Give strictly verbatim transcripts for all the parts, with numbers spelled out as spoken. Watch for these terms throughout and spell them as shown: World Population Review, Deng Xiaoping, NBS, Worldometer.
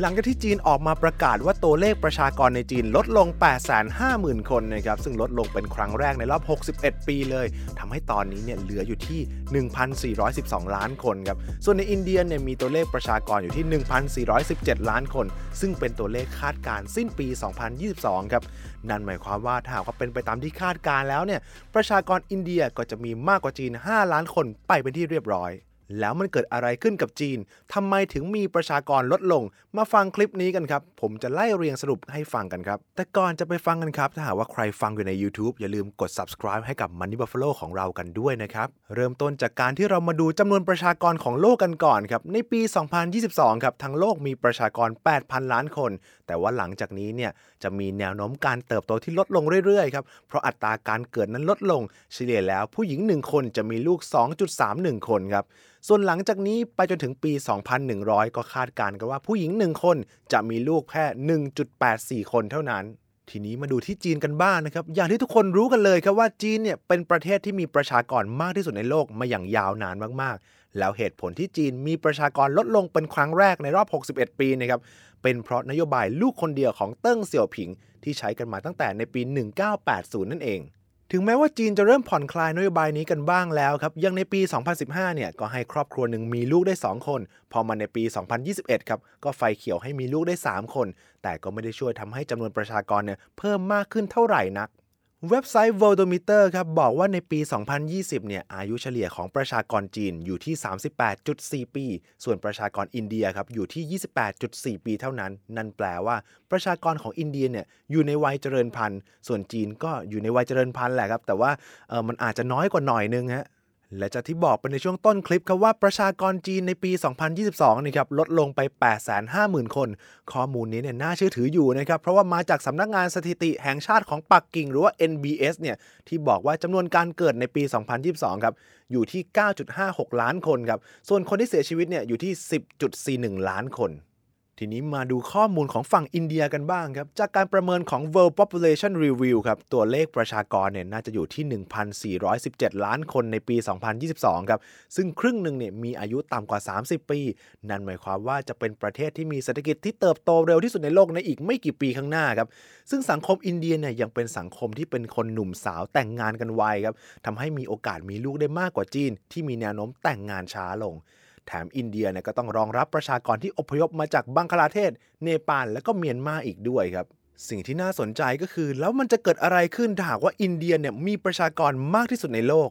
หลังจากที่จีนออกมาประกาศว่าตัวเลขประชากรในจีนลดลง แปดแสนห้าหมื่น คนนะครับซึ่งลดลงเป็นครั้งแรกในรอบหกสิบเอ็ดปีเลยทำให้ตอนนี้เนี่ยเหลืออยู่ที่ หนึ่งพันสี่ร้อยสิบสอง ล้านคนครับส่วนในอินเดียเนี่ยมีตัวเลขประชากรอยู่ที่ หนึ่งพันสี่ร้อยสิบเจ็ด ล้านคนซึ่งเป็นตัวเลขคาดการณ์สิ้นปีสองพันยี่สิบสองครับนั่นหมายความว่าถ้าเขาเป็นไปตามที่คาดการณ์แล้วเนี่ยประชากรอินเดียก็จะมีมากกว่าจีนห้าล้านคนไปเป็นที่เรียบร้อยแล้วมันเกิดอะไรขึ้นกับจีนทำไมถึงมีประชากรลดลงมาฟังคลิปนี้กันครับผมจะไล่เรียงสรุปให้ฟังกันครับแต่ก่อนจะไปฟังกันครับถ้าหากว่าใครฟังอยู่ใน YouTube อย่าลืมกด Subscribe ให้กับ Money Buffalo ของเรากันด้วยนะครับเริ่มต้นจากการที่เรามาดูจำนวนประชากรของโลกกันก่อนครับในปีสองพันยี่สิบสองครับทั้งโลกมีประชากร แปดพัน ล้านคนแต่ว่าหลังจากนี้เนี่ยจะมีแนวโน้มการเติบโตที่ลดลงเรื่อยๆครับเพราะอัตราการเกิดนั้นลดลงเฉลี่ยแล้วผู้หญิงหนึ่งคนจะมีลูก สองจุดสามหนึ่ง คนครับส่วนหลังจากนี้ไปจนถึงปี สองพันหนึ่งร้อย ก็คาดการณ์กันว่าผู้หญิงหนึ่งคนจะมีลูกแค่ หนึ่งจุดแปดสี่ คนเท่านั้นทีนี้มาดูที่จีนกันบ้าง นะครับอย่างที่ทุกคนรู้กันเลยครับว่าจีนเนี่ยเป็นประเทศที่มีประชากรมากที่สุดในโลกมาอย่างยาวนานมากๆแล้วเหตุผลที่จีนมีประชากรลดลงเป็นครั้งแรกในรอบหกสิบเอ็ดปีนะครับเป็นเพราะนโยบายลูกคนเดียวของเติ้งเสี่ยวผิงที่ใช้กันมาตั้งแต่ในปีหนึ่งเก้าแปดศูนย์นั่นเองถึงแม้ว่าจีนจะเริ่มผ่อนคลายนโยบายนี้กันบ้างแล้วครับยังในปีสองพันสิบห้าเนี่ยก็ให้ครอบครัวหนึ่งมีลูกได้สองคนพอมาในปีสองพันยี่สิบเอ็ดครับก็ไฟเขียวให้มีลูกได้สามคนแต่ก็ไม่ได้ช่วยทำให้จำนวนประชากรเนี่ยเพิ่มมากขึ้นเท่าไหร่นักเว็บไซต์ Worldometer ครับบอกว่าในปี สองพันยี่สิบเนี่ยอายุเฉลี่ยของประชากรจีนอยู่ที่ สามสิบแปดจุดสี่ ปีส่วนประชากรอินเดียครับอยู่ที่ ยี่สิบแปดจุดสี่ ปีเท่านั้นนั่นแปลว่าประชากรของอินเดียเนี่ยอยู่ในวัยเจริญพันธุ์ส่วนจีนก็อยู่ในวัยเจริญพันธุ์แหละครับแต่ว่าเออมันอาจจะน้อยกว่าหน่อยนึงฮะและจากที่บอกไปในช่วงต้นคลิปครับว่าประชากรจีนในปีสองพันยี่สิบสองนี่ครับลดลงไป แปดแสนห้าหมื่น คนข้อมูลนี้เนี่ยน่าเชื่อถืออยู่นะครับเพราะว่ามาจากสำนักงานสถิติแห่งชาติของปักกิ่งหรือว่า เอ็น บี เอส เนี่ยที่บอกว่าจำนวนการเกิดในปีสองพันยี่สิบสองครับอยู่ที่ เก้าจุดห้าหก ล้านคนครับส่วนคนที่เสียชีวิตเนี่ยอยู่ที่ สิบจุดสี่หนึ่ง ล้านคนทีนี้มาดูข้อมูลของฝั่งอินเดียกันบ้างครับจากการประเมินของ World Population Review ครับตัวเลขประชากรเนี่ยน่าจะอยู่ที่ หนึ่งพันสี่ร้อยสิบเจ็ด ล้านคนในปีสองพันยี่สิบสองครับซึ่งครึ่งหนึ่งเนี่ยมีอายุต่ำกว่าสามสิบปีนั่นหมายความว่าจะเป็นประเทศที่มีเศรษฐกิจที่เติบโตเร็วที่สุดในโลกในอีกไม่กี่ปีข้างหน้าครับซึ่งสังคมอินเดียเนี่ยยังเป็นสังคมที่เป็นคนหนุ่มสาวแต่งงานกันไวครับทำให้มีโอกาสมีลูกได้มากกว่าจีนที่มีแนวโน้มแต่งงานช้าลงแถมอินเดียเนี่ยก็ต้องรองรับประชากรที่อพยพมาจากบังคลาเทศเนปาลและก็เมียนมาอีกด้วยครับสิ่งที่น่าสนใจก็คือแล้วมันจะเกิดอะไรขึ้นถ้าหากว่าอินเดียเนี่ยมีประชากรมากที่สุดในโลก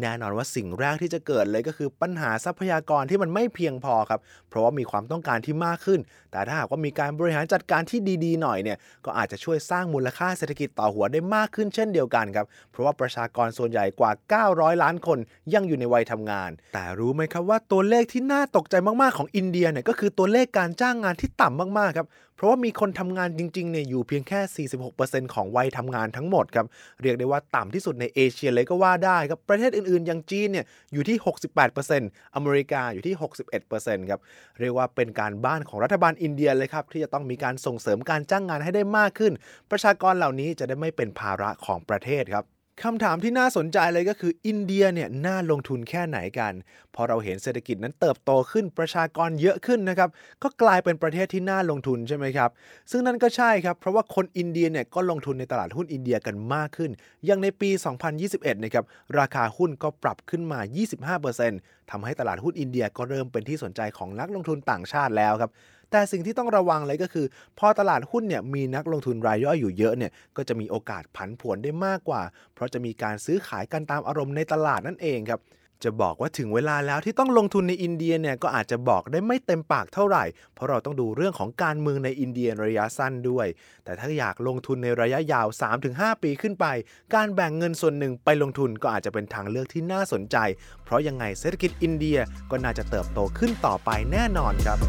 แน่นอนว่าสิ่งแรกที่จะเกิดเลยก็คือปัญหาทรัพยากรที่มันไม่เพียงพอครับเพราะว่ามีความต้องการที่มากขึ้นแต่ถ้าหากว่ามีการบริหารจัดการที่ดีๆหน่อยเนี่ยก็อาจจะช่วยสร้างมูลค่าเศรษฐกิจต่อหัวได้มากขึ้นเช่นเดียวกันครับเพราะว่าประชากรส่วนใหญ่กว่าเก้าร้อยล้านคนยังอยู่ในวัยทำงานแต่รู้ไหมครับว่าตัวเลขที่น่าตกใจมากๆของอินเดียเนี่ยก็คือตัวเลขการจ้างงานที่ต่ำมากๆครับเพราะว่ามีคนทำงานจริงๆเนี่ยอยู่เพียงแค่ สี่สิบหกเปอร์เซ็นต์ ของวัยทำงานทั้งหมดครับเรียกได้ว่าต่ำที่สุดในเอเชียเลยก็ว่าได้ครับประเทศอื่นๆอย่างจีนเนี่ยอยู่ที่ หกสิบแปดเปอร์เซ็นต์ อเมริกาอยู่ที่ หกสิบเอ็ดเปอร์เซ็นต์ ครับเรียกว่าเป็นการบ้านของรัฐบาลอินเดียเลยครับที่จะต้องมีการส่งเสริมการจ้างงานให้ได้มากขึ้นประชากรเหล่านี้จะได้ไม่เป็นภาระของประเทศครับคำถามที่น่าสนใจเลยก็คืออินเดียเนี่ยน่าลงทุนแค่ไหนกันพอเราเห็นเศรษฐกิจนั้นเติบโตขึ้นประชากรเยอะขึ้นนะครับก็กลายเป็นประเทศที่น่าลงทุนใช่ไหมครับซึ่งนั่นก็ใช่ครับเพราะว่าคนอินเดียเนี่ยก็ลงทุนในตลาดหุ้นอินเดียกันมากขึ้นอย่างในปีสองพันยี่สิบเอ็ดนะครับราคาหุ้นก็ปรับขึ้นมา ยี่สิบห้าเปอร์เซ็นต์ ทำให้ตลาดหุ้นอินเดียก็เริ่มเป็นที่สนใจของนักลงทุนต่างชาติแล้วครับแต่สิ่งที่ต้องระวังเลยก็คือพอตลาดหุ้นเนี่ยมีนักลงทุนรายย่อยอยู่เยอะเนี่ยก็จะมีโอกาสผันผวนได้มากกว่าเพราะจะมีการซื้อขายกันตามอารมณ์ในตลาดนั่นเองครับจะบอกว่าถึงเวลาแล้วที่ต้องลงทุนในอินเดียเนี่ยก็อาจจะบอกได้ไม่เต็มปากเท่าไหร่เพราะเราต้องดูเรื่องของการเมืองในอินเดียระยะสั้นด้วยแต่ถ้าอยากลงทุนในระยะยาว สามถึงห้า ปีขึ้นไปการแบ่งเงินส่วนหนึ่งไปลงทุนก็อาจจะเป็นทางเลือกที่น่าสนใจเพราะยังไงเศรษฐกิจอินเดียก็น่าจะเติบโตขึ้นต่อไปแน่นอนครับ